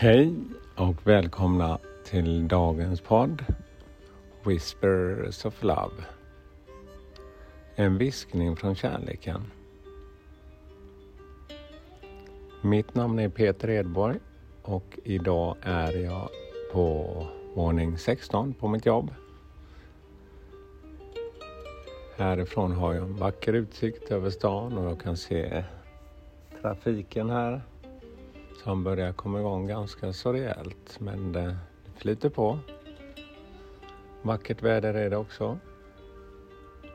Hej och välkomna till dagens podd Whispers of Love. En viskning från kärleken. Mitt namn är Peter Edberg och idag är jag på våning 16 på mitt jobb. Härifrån har jag en vacker utsikt över stan och jag kan se trafiken här. Som börjar komma igång ganska så rejält, men det flyter på. Vackert väder är det också.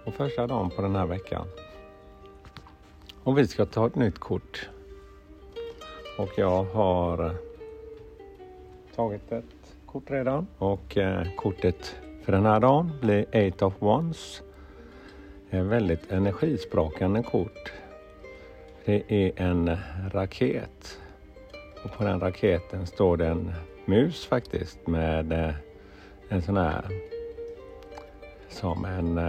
Och första dagen på den här veckan. Och vi ska ta ett nytt kort. Och jag har tagit ett kort redan. Och kortet för den här dagen blir Eight of Wands. Det är väldigt energisprakande kort. Det är en raket. Och på den raketen står det en mus faktiskt med en sån här som en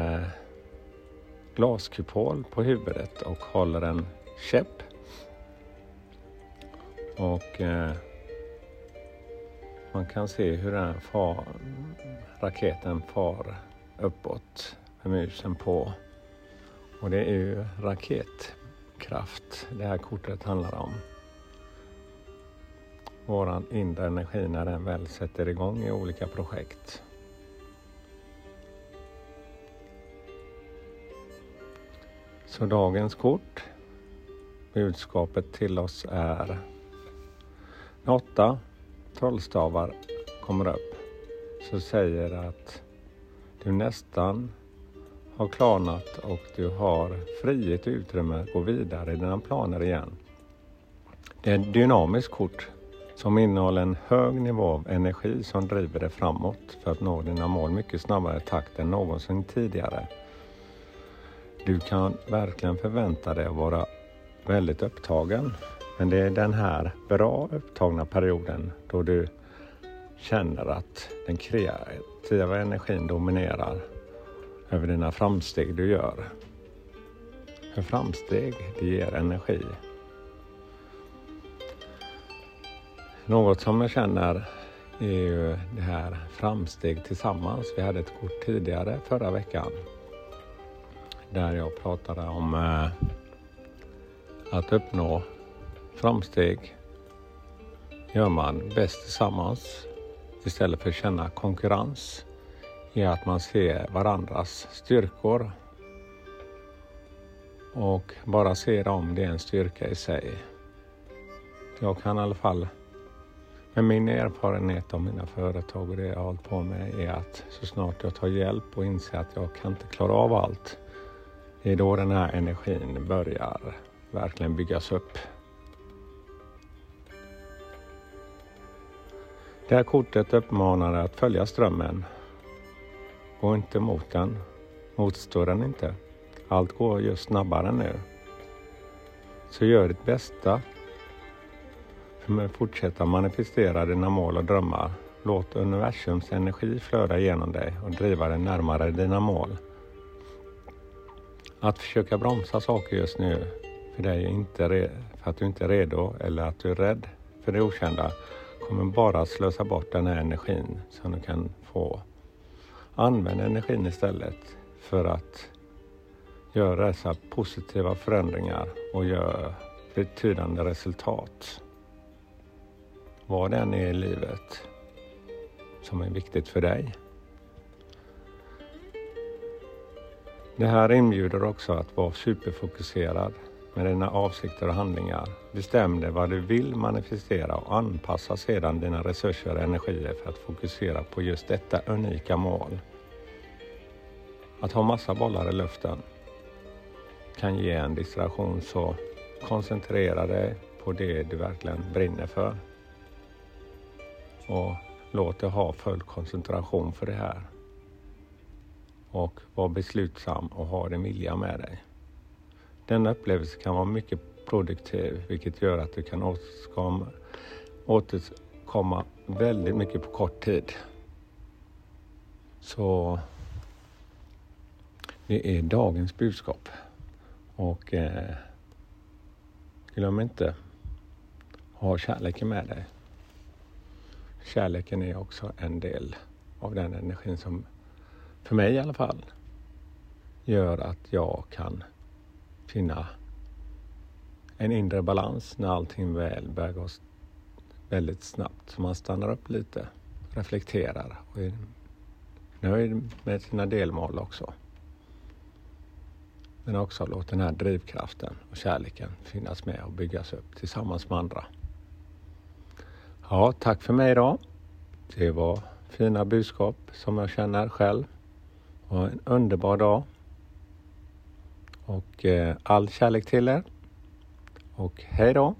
glaskupol på huvudet och håller en käpp. Och man kan se hur den raketen far uppåt med musen på. Och det är ju raketkraft det här kortet handlar om. Våran inre energi när den väl sätter igång i olika projekt. Så dagens kort, budskapet till oss är: när 8 trollstavar kommer upp så säger att du nästan har klarnat och du har frihet och utrymme att gå vidare i dina planer igen. Det är ett dynamiskt kort som innehåller en hög nivå av energi som driver dig framåt för att nå dina mål mycket snabbare takt än någonsin tidigare. Du kan verkligen förvänta dig att vara väldigt upptagen, men det är den här bra upptagna perioden då du känner att den kreativa energin dominerar över dina framsteg du gör. För framsteg, det ger energi. Något som jag känner är ju det här framsteg tillsammans. Vi hade ett kort tidigare förra veckan där jag pratade om att uppnå framsteg gör man bäst tillsammans istället för att känna konkurrens, i att man ser varandras styrkor och bara ser om det är en styrka i sig. Jag kan i alla fall, men min erfarenhet av mina företag och det jag har hållit på med är att så snart jag tar hjälp och inser att jag kan inte klara av allt, det är då den här energin börjar verkligen byggas upp. Det här kortet uppmanar att följa strömmen. Gå inte mot den. Motstå den inte. Allt går just snabbare nu. Så gör ditt bästa. Fortsätta manifestera dina mål och drömmar. Låt universums energi flöda genom dig och driva dig närmare dina mål. Att försöka bromsa saker just nu för dig för att du inte är redo eller att du är rädd för det okända kommer bara att slösa bort den här energin som du kan få. Använd energin istället för att göra dessa positiva förändringar och göra betydande resultat. Vad det än är i livet som är viktigt för dig. Det här inbjuder också att vara superfokuserad med dina avsikter och handlingar. Bestäm dig vad du vill manifestera och anpassa sedan dina resurser och energier för att fokusera på just detta unika mål. Att ha massa bollar i luften kan ge en distraktion, så koncentrera dig på det du verkligen brinner för. Och låt dig ha full koncentration för det här. Och var beslutsam och ha din vilja med dig. Denna upplevelse kan vara mycket produktiv, vilket gör att du kan återkomma väldigt mycket på kort tid. Så det är dagens budskap. Och glöm inte att ha kärleken med dig. kärleken är också en del av den energin som, för mig i alla fall, gör att jag kan finna en inre balans när allting väl börjar gå väldigt snabbt. Så man stannar upp lite, reflekterar och är nöjd med sina delmål också. Men också låt den här drivkraften och kärleken finnas med och byggas upp tillsammans med andra. Ja, tack för mig idag. Det var fina budskap som jag känner själv. Och en underbar dag. Och all kärlek till er. Och hej då.